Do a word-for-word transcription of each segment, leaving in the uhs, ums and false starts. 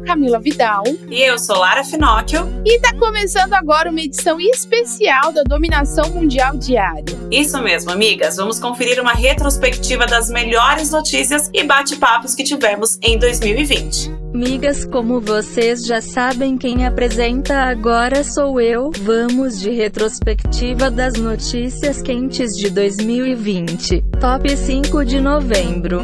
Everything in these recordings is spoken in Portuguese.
sou Camila Vidal. E eu sou Lara Finocchio. E tá começando agora uma edição especial da Dominação Mundial Diária. Isso mesmo, amigas. Vamos conferir uma retrospectiva das melhores notícias e bate-papos que tivemos em dois mil e vinte. Amigas, como vocês já sabem, quem apresenta agora sou eu. Vamos de retrospectiva das notícias quentes de dois mil e vinte. Top cinco de novembro.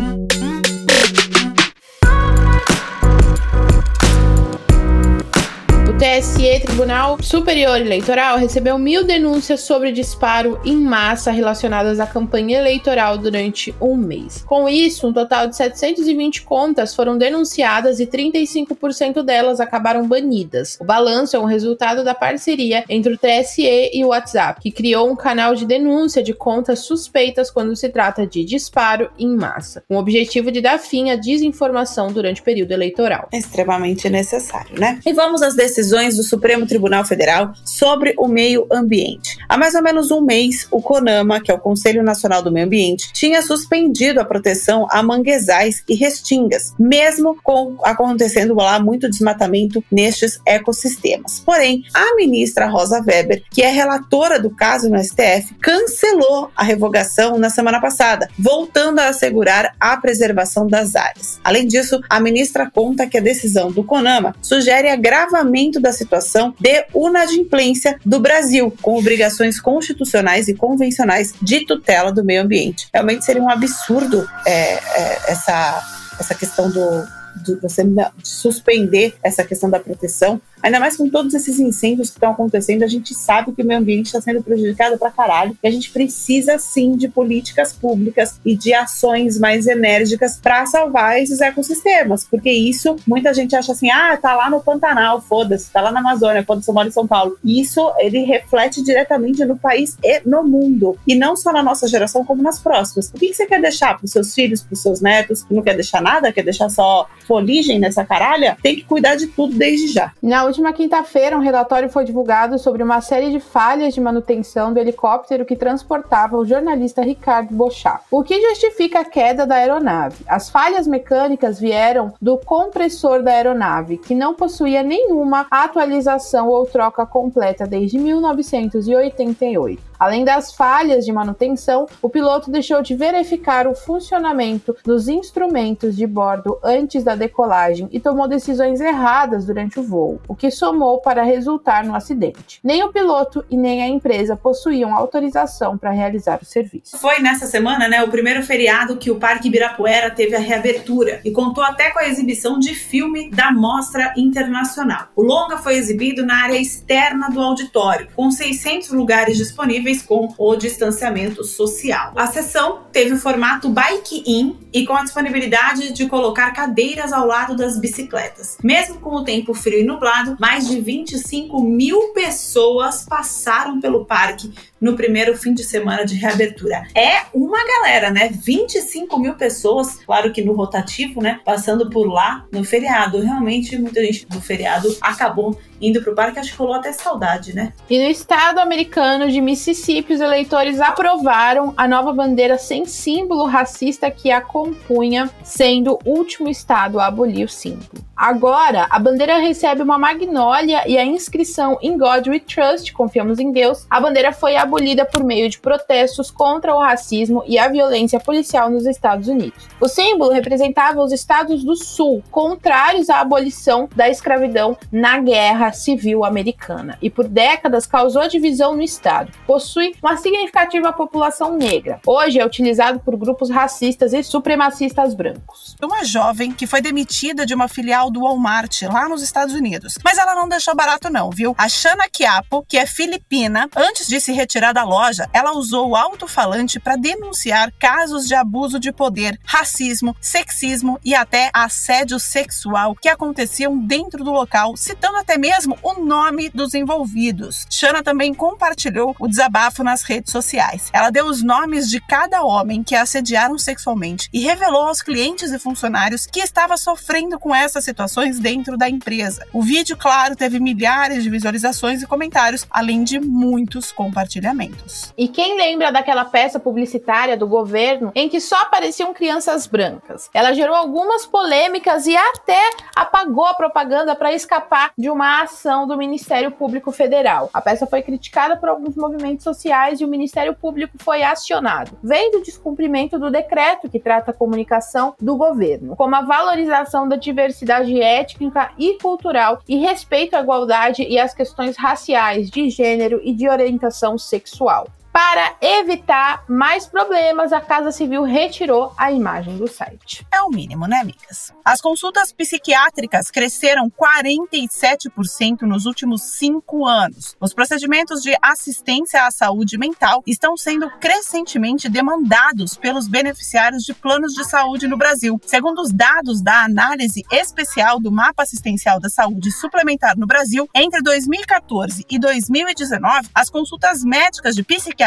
O T S E, Tribunal Superior Eleitoral, recebeu mil denúncias sobre disparo em massa relacionadas à campanha eleitoral durante um mês. Com isso, um total de setecentas e vinte contas foram denunciadas e trinta e cinco por cento delas acabaram banidas. O balanço é um resultado da parceria entre o T S E e o WhatsApp, que criou um canal de denúncia de contas suspeitas quando se trata de disparo em massa, com o objetivo de dar fim à desinformação durante o período eleitoral. É extremamente necessário, né? E vamos às decisões do Supremo Tribunal Federal sobre o meio ambiente. Há mais ou menos um mês, o CONAMA, que é o Conselho Nacional do Meio Ambiente, tinha suspendido a proteção a manguezais e restingas, mesmo com acontecendo lá muito desmatamento nestes ecossistemas. Porém, a ministra Rosa Weber, que é relatora do caso no S T F, cancelou a revogação na semana passada, voltando a assegurar a preservação das áreas. Além disso, a ministra conta que a decisão do CONAMA sugere agravamento da situação de inadimplência do Brasil, com obrigações constitucionais e convencionais de tutela do meio ambiente. Realmente seria um absurdo é, é, essa, essa questão do, do, você suspender essa questão da proteção, ainda mais com todos esses incêndios que estão acontecendo. A gente sabe que o meio ambiente está sendo prejudicado pra caralho e a gente precisa sim de políticas públicas e de ações mais enérgicas para salvar esses ecossistemas, porque isso, muita gente acha assim, ah, tá lá no Pantanal, foda-se, tá lá na Amazônia, foda-se, eu moro em São Paulo. Isso, ele reflete diretamente no país e no mundo, e não só na nossa geração, como nas próximas. O que você quer deixar pros seus filhos, pros seus netos? Não quer deixar nada? Quer deixar só foligem nessa caralha? Tem que cuidar de tudo desde já. Na Na última quinta-feira, um relatório foi divulgado sobre uma série de falhas de manutenção do helicóptero que transportava o jornalista Ricardo Bochat, o que justifica a queda da aeronave. As falhas mecânicas vieram do compressor da aeronave, que não possuía nenhuma atualização ou troca completa desde mil novecentos e oitenta e oito. Além das falhas de manutenção, o piloto deixou de verificar o funcionamento dos instrumentos de bordo antes da decolagem e tomou decisões erradas durante o voo, o que somou para resultar no acidente. Nem o piloto e nem a empresa possuíam autorização para realizar o serviço. Foi nessa semana, né, o primeiro feriado que o Parque Ibirapuera teve a reabertura e contou até com a exibição de filme da Mostra Internacional. O longa foi exibido na área externa do auditório, com seiscentos lugares disponíveis com o distanciamento social. A sessão teve o formato bike-in e com a disponibilidade de colocar cadeiras ao lado das bicicletas. Mesmo com o tempo frio e nublado, mais de vinte e cinco mil pessoas passaram pelo parque no primeiro fim de semana de reabertura. É uma galera, né? vinte e cinco mil pessoas, claro que no rotativo, né? Passando por lá no feriado. Realmente, muita gente do feriado acabou indo pro parque, acho que rolou até saudade, né? E no estado americano de Mississippi, os eleitores aprovaram a nova bandeira sem símbolo racista que a compunha, sendo o último estado a abolir o símbolo. Agora, a bandeira recebe uma magnólia e a inscrição "In God We Trust", confiamos em Deus. A bandeira foi abolida por meio de protestos contra o racismo e a violência policial nos Estados Unidos. O símbolo representava os estados do Sul, contrários à abolição da escravidão na Guerra Civil Americana, e por décadas causou divisão no estado. Possui uma significativa população negra. Hoje é utilizado por grupos racistas e supremacistas brancos. Uma jovem que foi demitida de uma filial do Walmart, lá nos Estados Unidos. Mas ela não deixou barato não, viu? A Shana Quiapo, que é filipina, antes de se retirar da loja, ela usou o alto-falante para denunciar casos de abuso de poder, racismo, sexismo e até assédio sexual que aconteciam dentro do local, citando até mesmo o nome dos envolvidos. Shana também compartilhou o desabafo nas redes sociais. Ela deu os nomes de cada homem que a assediaram sexualmente e revelou aos clientes e funcionários que estava sofrendo com essa situação situações dentro da empresa. O vídeo, claro, teve milhares de visualizações e comentários, além de muitos compartilhamentos. desdobramentos. E quem lembra daquela peça publicitária do governo em que só apareciam crianças brancas? Ela gerou algumas polêmicas e até apagou a propaganda para escapar de uma ação do Ministério Público Federal. A peça foi criticada por alguns movimentos sociais e o Ministério Público foi acionado, vem do descumprimento do decreto que trata a comunicação do governo, como a valorização da diversidade étnica e cultural e respeito à igualdade e às questões raciais, de gênero e de orientação sexual. Para evitar mais problemas, a Casa Civil retirou a imagem do site. É o mínimo, né, amigas? As consultas psiquiátricas cresceram quarenta e sete por cento nos últimos cinco anos. Os procedimentos de assistência à saúde mental estão sendo crescentemente demandados pelos beneficiários de planos de saúde no Brasil. Segundo os dados da análise especial do Mapa Assistencial da Saúde Suplementar no Brasil, entre dois mil e quatorze e dois mil e dezenove, as consultas médicas de psiquiatria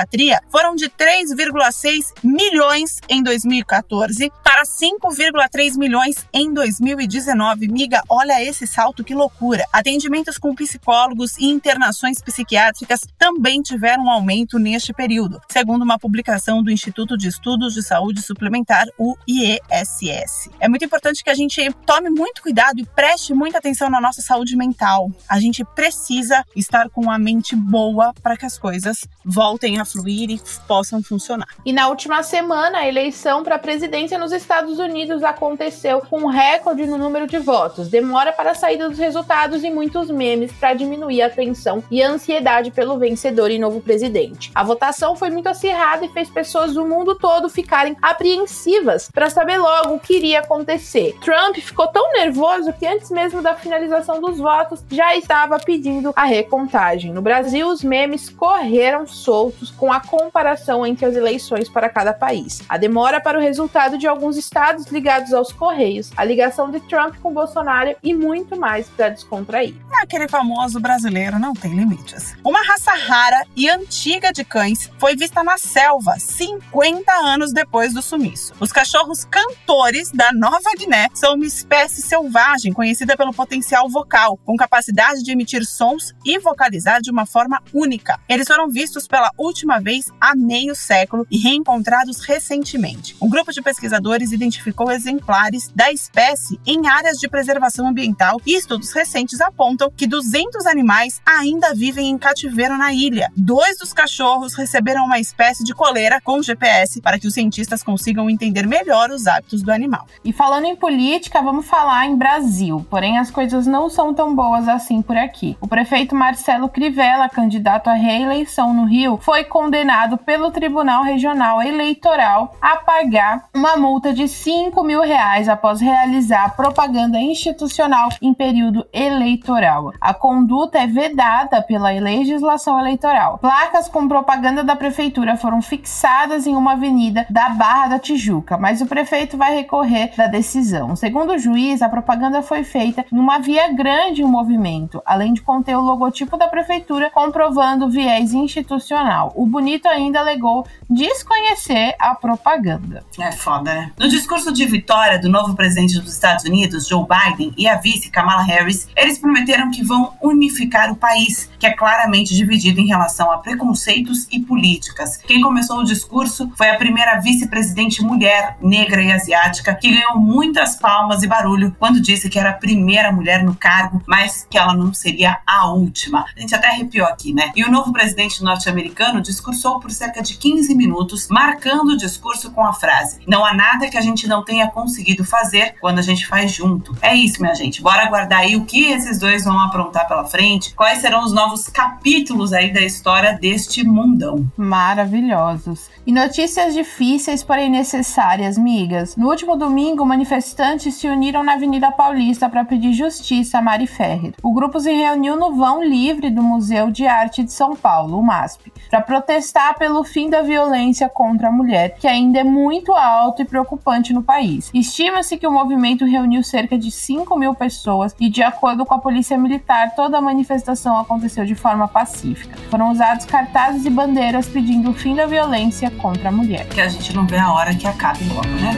foram de três vírgula seis milhões em dois mil e quatorze para cinco vírgula três milhões em dois mil e dezenove. Miga, olha esse salto, que loucura! Atendimentos com psicólogos e internações psiquiátricas também tiveram um aumento neste período, segundo uma publicação do Instituto de Estudos de Saúde Suplementar, o I E S S. É muito importante que a gente tome muito cuidado e preste muita atenção na nossa saúde mental. A gente precisa estar com a mente boa para que as coisas voltem a fluir e possam funcionar. E na última semana, a eleição para a presidência nos Estados Unidos aconteceu com um recorde no número de votos, demora para a saída dos resultados e muitos memes para diminuir a tensão e a ansiedade pelo vencedor e novo presidente. A votação foi muito acirrada e fez pessoas do mundo todo ficarem apreensivas para saber logo o que iria acontecer. Trump ficou tão nervoso que antes mesmo da finalização dos votos já estava pedindo a recontagem. No Brasil, os memes correram soltos com a comparação entre as eleições para cada país. A demora para o resultado de alguns estados ligados aos Correios, a ligação de Trump com Bolsonaro e muito mais para descontrair. Aquele famoso brasileiro não tem limites. Uma raça rara e antiga de cães foi vista na selva cinquenta anos depois do sumiço. Os cachorros cantores da Nova Guiné são uma espécie selvagem conhecida pelo potencial vocal, com capacidade de emitir sons e vocalizar de uma forma única. Eles foram vistos pela última vez há meio século e reencontrados recentemente. Um grupo de pesquisadores identificou exemplares da espécie em áreas de preservação ambiental e estudos recentes apontam que duzentos animais ainda vivem em cativeiro na ilha. Dois dos cachorros receberam uma espécie de coleira com G P S para que os cientistas consigam entender melhor os hábitos do animal. E falando em política, vamos falar em Brasil, porém as coisas não são tão boas assim por aqui. O prefeito Marcelo Crivella, candidato à reeleição no Rio, foi condenado pelo Tribunal Regional Eleitoral a pagar uma multa de cinco mil reais após realizar propaganda institucional em período eleitoral. A conduta é vedada pela legislação eleitoral. Placas com propaganda da prefeitura foram fixadas em uma avenida da Barra da Tijuca, mas o prefeito vai recorrer da decisão. Segundo o juiz, a propaganda foi feita numa via grande em movimento, além de conter o logotipo da prefeitura, comprovando viés institucional. O Bonito ainda alegou desconhecer a propaganda. É foda, né? No discurso de vitória do novo presidente dos Estados Unidos, Joe Biden, e a vice Kamala Harris, eles prometeram que vão unificar o país, que é claramente dividido em relação a preconceitos e políticas. Quem começou o discurso foi a primeira vice-presidente mulher, negra e asiática, que ganhou muitas palmas e barulho quando disse que era a primeira mulher no cargo, mas que ela não seria a última. A gente até arrepiou aqui, né? E o novo presidente norte-americano discursou por cerca de quinze minutos, marcando o discurso com a frase: não há nada que a gente não tenha conseguido fazer quando a gente faz junto. É isso, minha gente. Bora aguardar aí o que esses dois vão aprontar pela frente, quais serão os novos capítulos aí da história deste mundão. Maravilhosos. E notícias difíceis, porém necessárias, migas. No último domingo, manifestantes se uniram na Avenida Paulista para pedir justiça a Mari Ferrer. O grupo se reuniu no vão livre do Museu de Arte de São Paulo, o MASP, para protestar pelo fim da violência contra a mulher, que ainda é muito alto e preocupante no país. Estima-se que o movimento reuniu cerca de cinco mil pessoas e, de acordo com a Polícia Militar, toda a manifestação aconteceu de forma pacífica. Foram usados cartazes e bandeiras pedindo o fim da violência contra a mulher. Que a gente não vê a hora que acabe logo, né?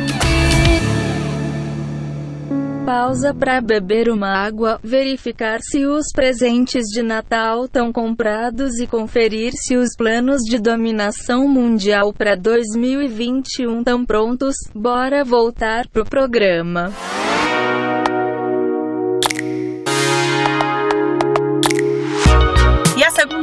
pausa para beber uma água, verificar se os presentes de Natal estão comprados e conferir se os planos de dominação mundial para dois mil e vinte e um estão prontos. Bora voltar pro programa.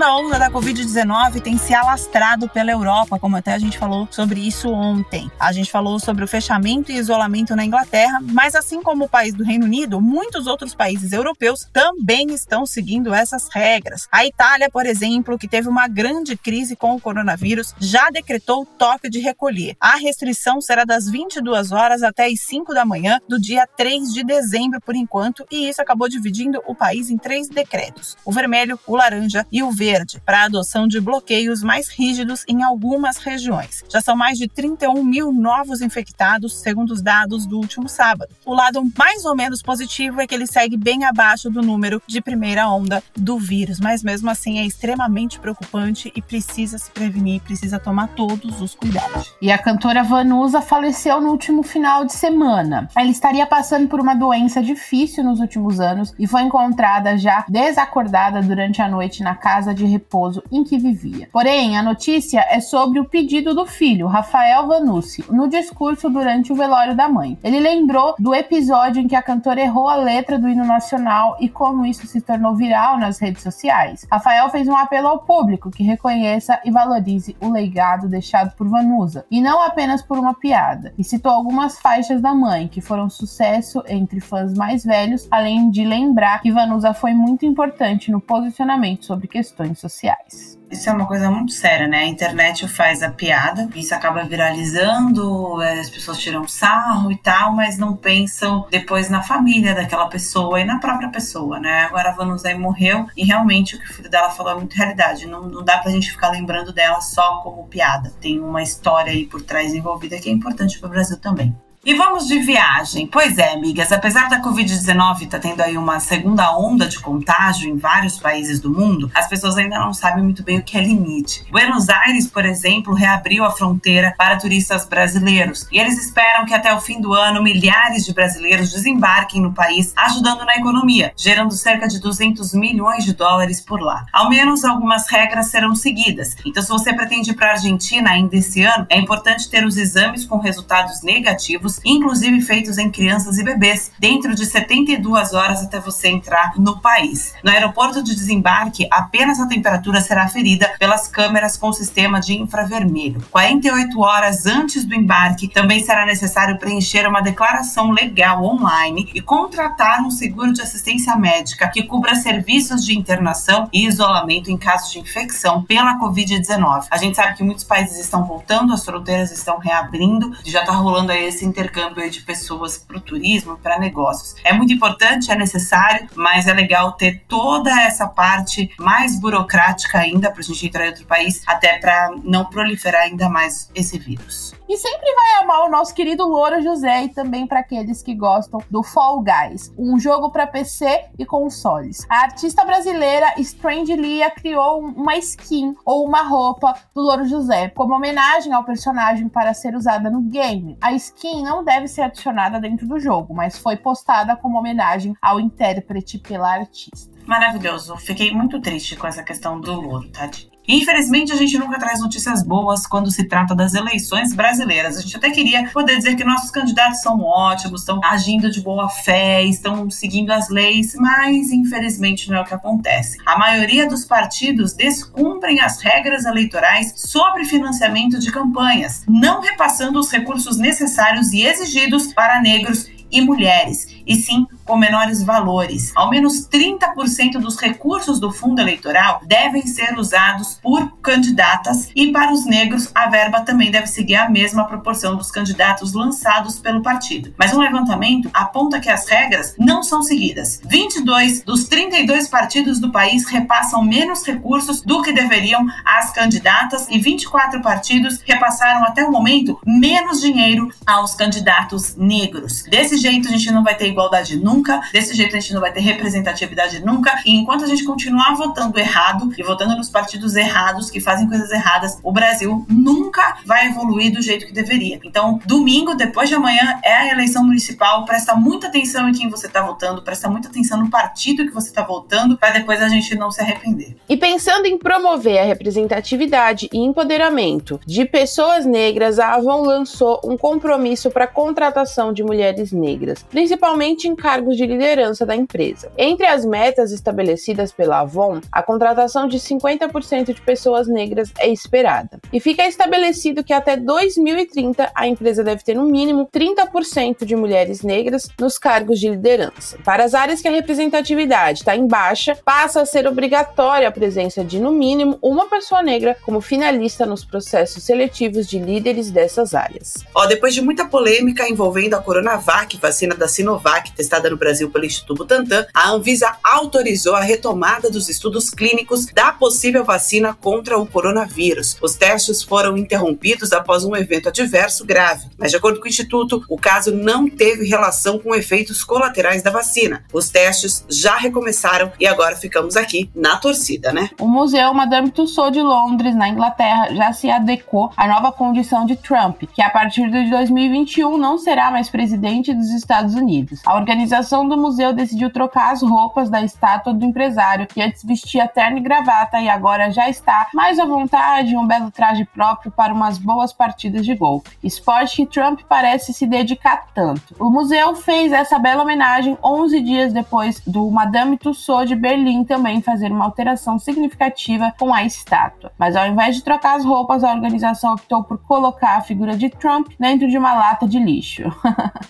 A onda da covid dezenove tem se alastrado pela Europa, como até a gente falou sobre isso ontem. A gente falou sobre o fechamento e isolamento na Inglaterra, mas assim como o país do Reino Unido, muitos outros países europeus também estão seguindo essas regras. A Itália, por exemplo, que teve uma grande crise com o coronavírus, já decretou toque de recolher. A restrição será das vinte e duas horas até as cinco da manhã do dia três de dezembro, por enquanto, e isso acabou dividindo o país em três decretos: o vermelho, o laranja e o verde, para a adoção de bloqueios mais rígidos em algumas regiões. Já são mais de trinta e um mil novos infectados, segundo os dados do último sábado. O lado mais ou menos positivo é que ele segue bem abaixo do número de primeira onda do vírus, mas mesmo assim é extremamente preocupante e precisa se prevenir, precisa tomar todos os cuidados. E a cantora Vanusa faleceu no último final de semana. Ela estaria passando por uma doença difícil nos últimos anos e foi encontrada já desacordada durante a noite na casa de de repouso em que vivia. Porém, a notícia é sobre o pedido do filho, Rafael Vanucci, no discurso durante o velório da mãe. Ele lembrou do episódio em que a cantora errou a letra do hino nacional e como isso se tornou viral nas redes sociais. Rafael fez um apelo ao público que reconheça e valorize o legado deixado por Vanusa, e não apenas por uma piada, e citou algumas faixas da mãe, que foram sucesso entre fãs mais velhos, além de lembrar que Vanusa foi muito importante no posicionamento sobre questões sociais. Isso é uma coisa muito séria, né? A internet faz a piada, isso acaba viralizando, as pessoas tiram sarro e tal, mas não pensam depois na família daquela pessoa e na própria pessoa, né? Agora a Vanusa morreu e realmente o que o filho dela falou é muito realidade. Não, não dá pra gente ficar lembrando dela só como piada. Tem uma história aí por trás envolvida que é importante pro Brasil também. E vamos de viagem. Pois é, amigas, apesar da covid dezenove estar tendo aí uma segunda onda de contágio em vários países do mundo, as pessoas ainda não sabem muito bem o que é limite. Buenos Aires, por exemplo, reabriu a fronteira para turistas brasileiros e eles esperam que até o fim do ano milhares de brasileiros desembarquem no país, ajudando na economia, gerando cerca de duzentos milhões de dólares por lá. Ao menos algumas regras serão seguidas. Então, se você pretende ir para a Argentina ainda esse ano, é importante ter os exames com resultados negativos, inclusive feitos em crianças e bebês, dentro de setenta e duas horas até você entrar no país. No aeroporto de desembarque, apenas a temperatura será aferida pelas câmeras com sistema de infravermelho. quarenta e oito horas antes do embarque, também será necessário preencher uma declaração legal online e contratar um seguro de assistência médica que cubra serviços de internação e isolamento em caso de infecção pela covid dezenove. A gente sabe que muitos países estão voltando, as fronteiras estão reabrindo, e já está rolando aí esse intercâmbio intercâmbio de pessoas para o turismo, para negócios. É muito importante, é necessário, mas é legal ter toda essa parte mais burocrática ainda para a gente entrar em outro país, até para não proliferar ainda mais esse vírus. E sempre vai amar o nosso querido Louro José, e também para aqueles que gostam do Fall Guys, um jogo para P C e consoles. A artista brasileira Strange Lia criou uma skin ou uma roupa do Louro José como homenagem ao personagem para ser usada no game. A skin não deve ser adicionada dentro do jogo, mas foi postada como homenagem ao intérprete pela artista. Maravilhoso. Fiquei muito triste com essa questão do Louro, tadinho. Infelizmente, a gente nunca traz notícias boas quando se trata das eleições brasileiras. A gente até queria poder dizer que nossos candidatos são ótimos, estão agindo de boa fé, estão seguindo as leis, mas infelizmente não é o que acontece. A maioria dos partidos descumprem as regras eleitorais sobre financiamento de campanhas, não repassando os recursos necessários e exigidos para negros e mulheres, e sim com menores valores. Ao menos trinta por cento dos recursos do fundo eleitoral devem ser usados por candidatas, e para os negros a verba também deve seguir a mesma proporção dos candidatos lançados pelo partido. Mas um levantamento aponta que as regras não são seguidas. vinte e dois dos trinta e dois partidos do país repassam menos recursos do que deveriam às candidatas, e vinte e quatro partidos repassaram até o momento menos dinheiro aos candidatos negros. Desse jeito a gente não vai ter igualdade nunca, desse jeito a gente não vai ter representatividade nunca, e enquanto a gente continuar votando errado e votando nos partidos errados que fazem coisas erradas, o Brasil nunca vai evoluir do jeito que deveria. Então, domingo, depois de amanhã, é a eleição municipal, presta muita atenção em quem você está votando, presta muita atenção no partido que você está votando, para depois a gente não se arrepender. E pensando em promover a representatividade e empoderamento de pessoas negras, a Avon lançou um compromisso para a contratação de mulheres negras, principalmente em cargos de liderança da empresa. Entre as metas estabelecidas pela Avon, a contratação de cinquenta por cento de pessoas negras é esperada. E fica estabelecido que até dois mil e trinta a empresa deve ter no mínimo trinta por cento de mulheres negras nos cargos de liderança. Para as áreas que a representatividade está em baixa, passa a ser obrigatória a presença de no mínimo uma pessoa negra como finalista nos processos seletivos de líderes dessas áreas. Ó, depois de muita polêmica envolvendo a Coronavac, vacina da Sinovac testada no Brasil pelo Instituto Butantan, a Anvisa autorizou a retomada dos estudos clínicos da possível vacina contra o coronavírus. Os testes foram interrompidos após um evento adverso grave, mas de acordo com o Instituto, o caso não teve relação com efeitos colaterais da vacina. Os testes já recomeçaram e agora ficamos aqui na torcida, né? O Museu Madame Tussauds de Londres, na Inglaterra, já se adequou à nova condição de Trump, que a partir de dois mil e vinte e um não será mais presidente dos Estados Unidos. A organização do museu decidiu trocar as roupas da estátua do empresário, que antes vestia terno e gravata e agora já está mais à vontade, um belo traje próprio para umas boas partidas de golfe, esporte que Trump parece se dedicar tanto. O museu fez essa bela homenagem onze dias depois do Madame Tussauds de Berlim também fazer uma alteração significativa com a estátua. Mas ao invés de trocar as roupas, a organização optou por colocar a figura de Trump dentro de uma lata de lixo.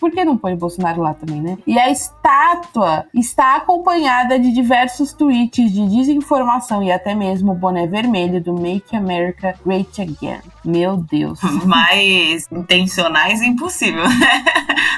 Por que não põe o Bolsonaro lá também, né? E a estátua está acompanhada de diversos tweets de desinformação e até mesmo o boné vermelho do Make America Great Again. Meu Deus. Mais intencionais é impossível, né?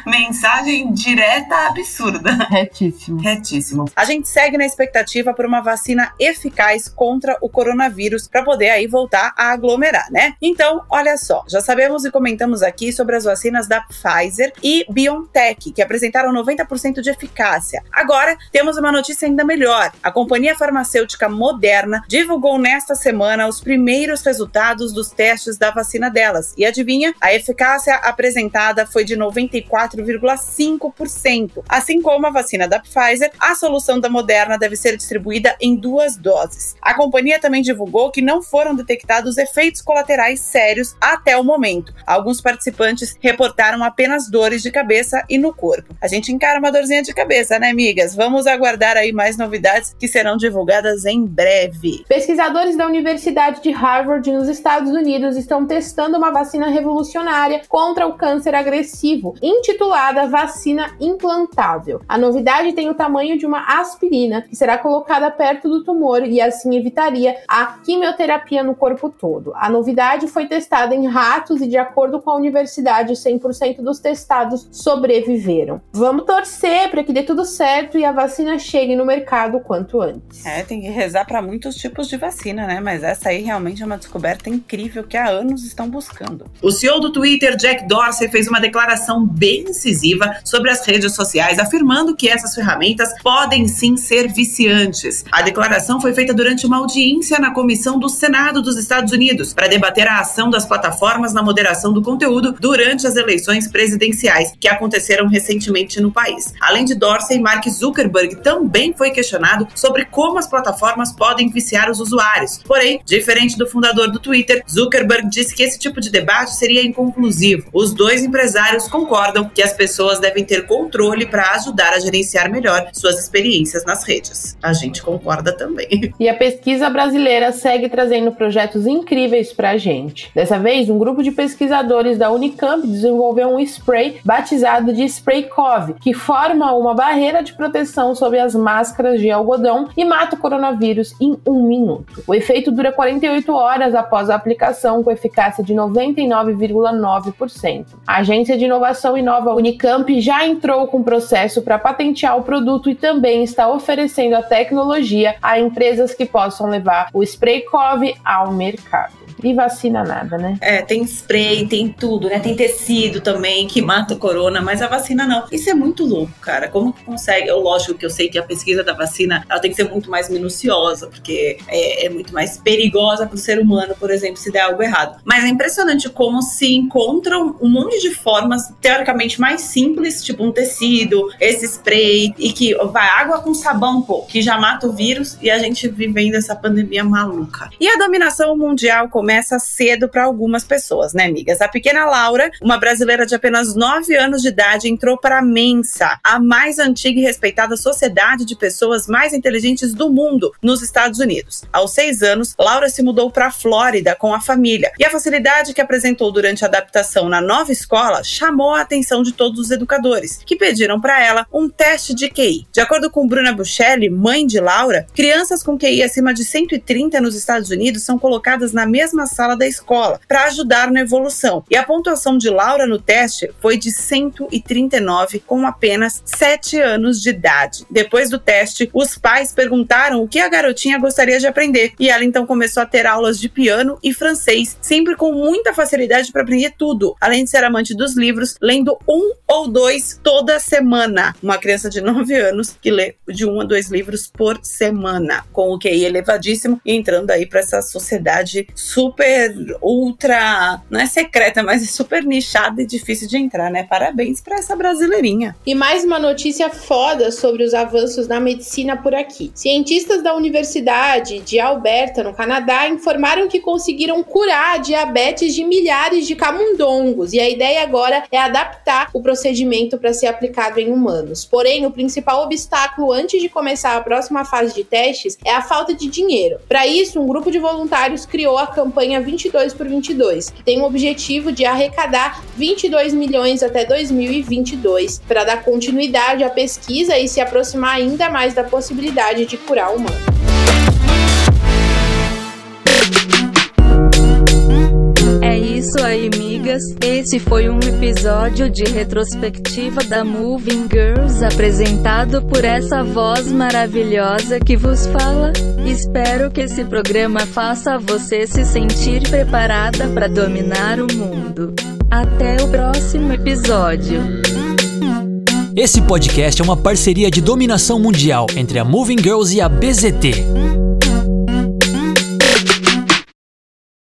Mensagem direta absurda. Retíssimo. Retíssimo. A gente segue na expectativa por uma vacina eficaz contra o coronavírus para poder aí voltar a aglomerar, né? Então, olha só, já sabemos e comentamos aqui sobre as vacinas da Pfizer e BioNTech, que apresentaram noventa por cento de eficácia. Agora, temos uma notícia ainda melhor. A companhia farmacêutica Moderna divulgou nesta semana os primeiros resultados dos testes da vacina delas. E adivinha? A eficácia apresentada foi de noventa e quatro vírgula cinco por cento. Assim como a vacina da Pfizer, a solução da Moderna deve ser distribuída em duas doses. A companhia também divulgou que não foram detectados efeitos colaterais sérios até o momento. Alguns participantes reportaram apenas dores de cabeça e no corpo. A gente encara uma dorzinha de cabeça, né, amigas? Vamos aguardar aí mais novidades que serão divulgadas em breve. Pesquisadores da Universidade de Harvard nos Estados Unidos estão testando uma vacina revolucionária contra o câncer agressivo, intitulada vacina implantável. A novidade tem o tamanho de uma aspirina, que será colocada perto do tumor e assim evitaria a quimioterapia no corpo todo. A novidade foi testada em ratos e, de acordo com a universidade, cem por cento dos testados sobreviveram. Vamos torcer para que dê tudo certo e a vacina chegue no mercado o quanto antes. É, tem que rezar para muitos tipos de vacina, né? Mas essa aí realmente é uma descoberta incrível que há anos estão buscando. O C E O do Twitter, Jack Dorsey, fez uma declaração bem incisiva sobre as redes sociais, afirmando que essas ferramentas podem sim ser viciantes. A declaração foi feita durante uma audiência na Comissão do Senado dos Estados Unidos para debater a ação das plataformas na moderação do conteúdo durante as eleições presidenciais que aconteceram recentemente no país. Além de Dorsey, Mark Zuckerberg também foi questionado sobre como as plataformas podem viciar os usuários. Porém, diferente do fundador do Twitter, Zuckerberg disse que esse tipo de debate seria inconclusivo. Os dois empresários concordam que as pessoas devem ter controle para ajudar a gerenciar melhor suas experiências nas redes. A gente concorda também. E a pesquisa brasileira segue trazendo projetos incríveis pra gente. Dessa vez, um grupo de pesquisadores da Unicamp desenvolveu um spray batizado de Spray Cov, que forma uma barreira de proteção sob as máscaras de algodão e mata o coronavírus em um minuto. O efeito dura quarenta e oito horas após a aplicação, com eficácia de noventa e nove vírgula nove por cento. A Agência de Inovação e Nova Unicamp já entrou com processo para patentear o produto e também está oferecendo a tecnologia a empresas que possam levar o Spray Cov ao mercado. E vacina nada, né? É, tem spray, tem tudo, né? Tem tecido também que mata a corona, mas a vacina não. Isso é muito louco, cara. Como que consegue? Eu, lógico que eu sei que a pesquisa da vacina, ela tem que ser muito mais minuciosa, porque é, é muito mais perigosa para o ser humano, por exemplo, se der algo errado. Mas é impressionante como se encontram um monte de formas teoricamente mais simples, tipo um tecido, esse spray, e que vai água com sabão, pô, que já mata o vírus, e a gente vivendo essa pandemia maluca. E a dominação mundial começa cedo para algumas pessoas, né, amigas? A pequena Laura, uma brasileira de apenas nove anos de idade, entrou para a Mensa, a mais antiga e respeitada sociedade de pessoas mais inteligentes do mundo, nos Estados Unidos. Aos seis anos, Laura se mudou para a Flórida com a família, e a facilidade que apresentou durante a adaptação na nova escola chamou a atenção de todos os educadores, que pediram para ela um teste de Q I. De acordo com Bruna Buchelli, mãe de Laura, crianças com Q I acima de cento e trinta nos Estados Unidos são colocadas na mesma sala da escola para ajudar na evolução. E a pontuação de Laura no teste foi de cento e trinta e nove, com apenas sete anos de idade. Depois do teste, os pais perguntaram o que a garotinha gostaria de aprender, e ela então começou a ter aulas de piano e francês, sempre com muita facilidade para aprender tudo, além de ser amante dos livros, lendo um ou dois toda semana. Uma criança de nove anos que lê de um a dois livros por semana, com o Q I elevadíssimo, e entrando aí para essa sociedade super, ultra, não é secreta, mas é super nichada e difícil de entrar, né? Parabéns para essa brasileirinha. E mais uma notícia foda sobre os avanços na medicina por aqui. Cientistas da Universidade de Alberta, no Canadá, informaram que conseguiram curar a diabetes de milhares de camundongos, e a ideia agora é adaptar o procedimento para ser aplicado em humanos. Porém, o principal obstáculo antes de começar a próxima fase de testes é a falta de dinheiro. Para isso, um grupo de voluntários criou a campanha vinte e dois por vinte e dois, que tem o objetivo de arrecadar vinte e dois milhões até dois mil e vinte e dois, para dar continuidade à pesquisa e se aproximar ainda mais da possibilidade de curar humanos. Isso aí, migas. Esse foi um episódio de retrospectiva da Moving Girls, apresentado por essa voz maravilhosa que vos fala. Espero que esse programa faça você se sentir preparada para dominar o mundo. Até o próximo episódio. Esse podcast é uma parceria de dominação mundial entre a Moving Girls e a B Z T.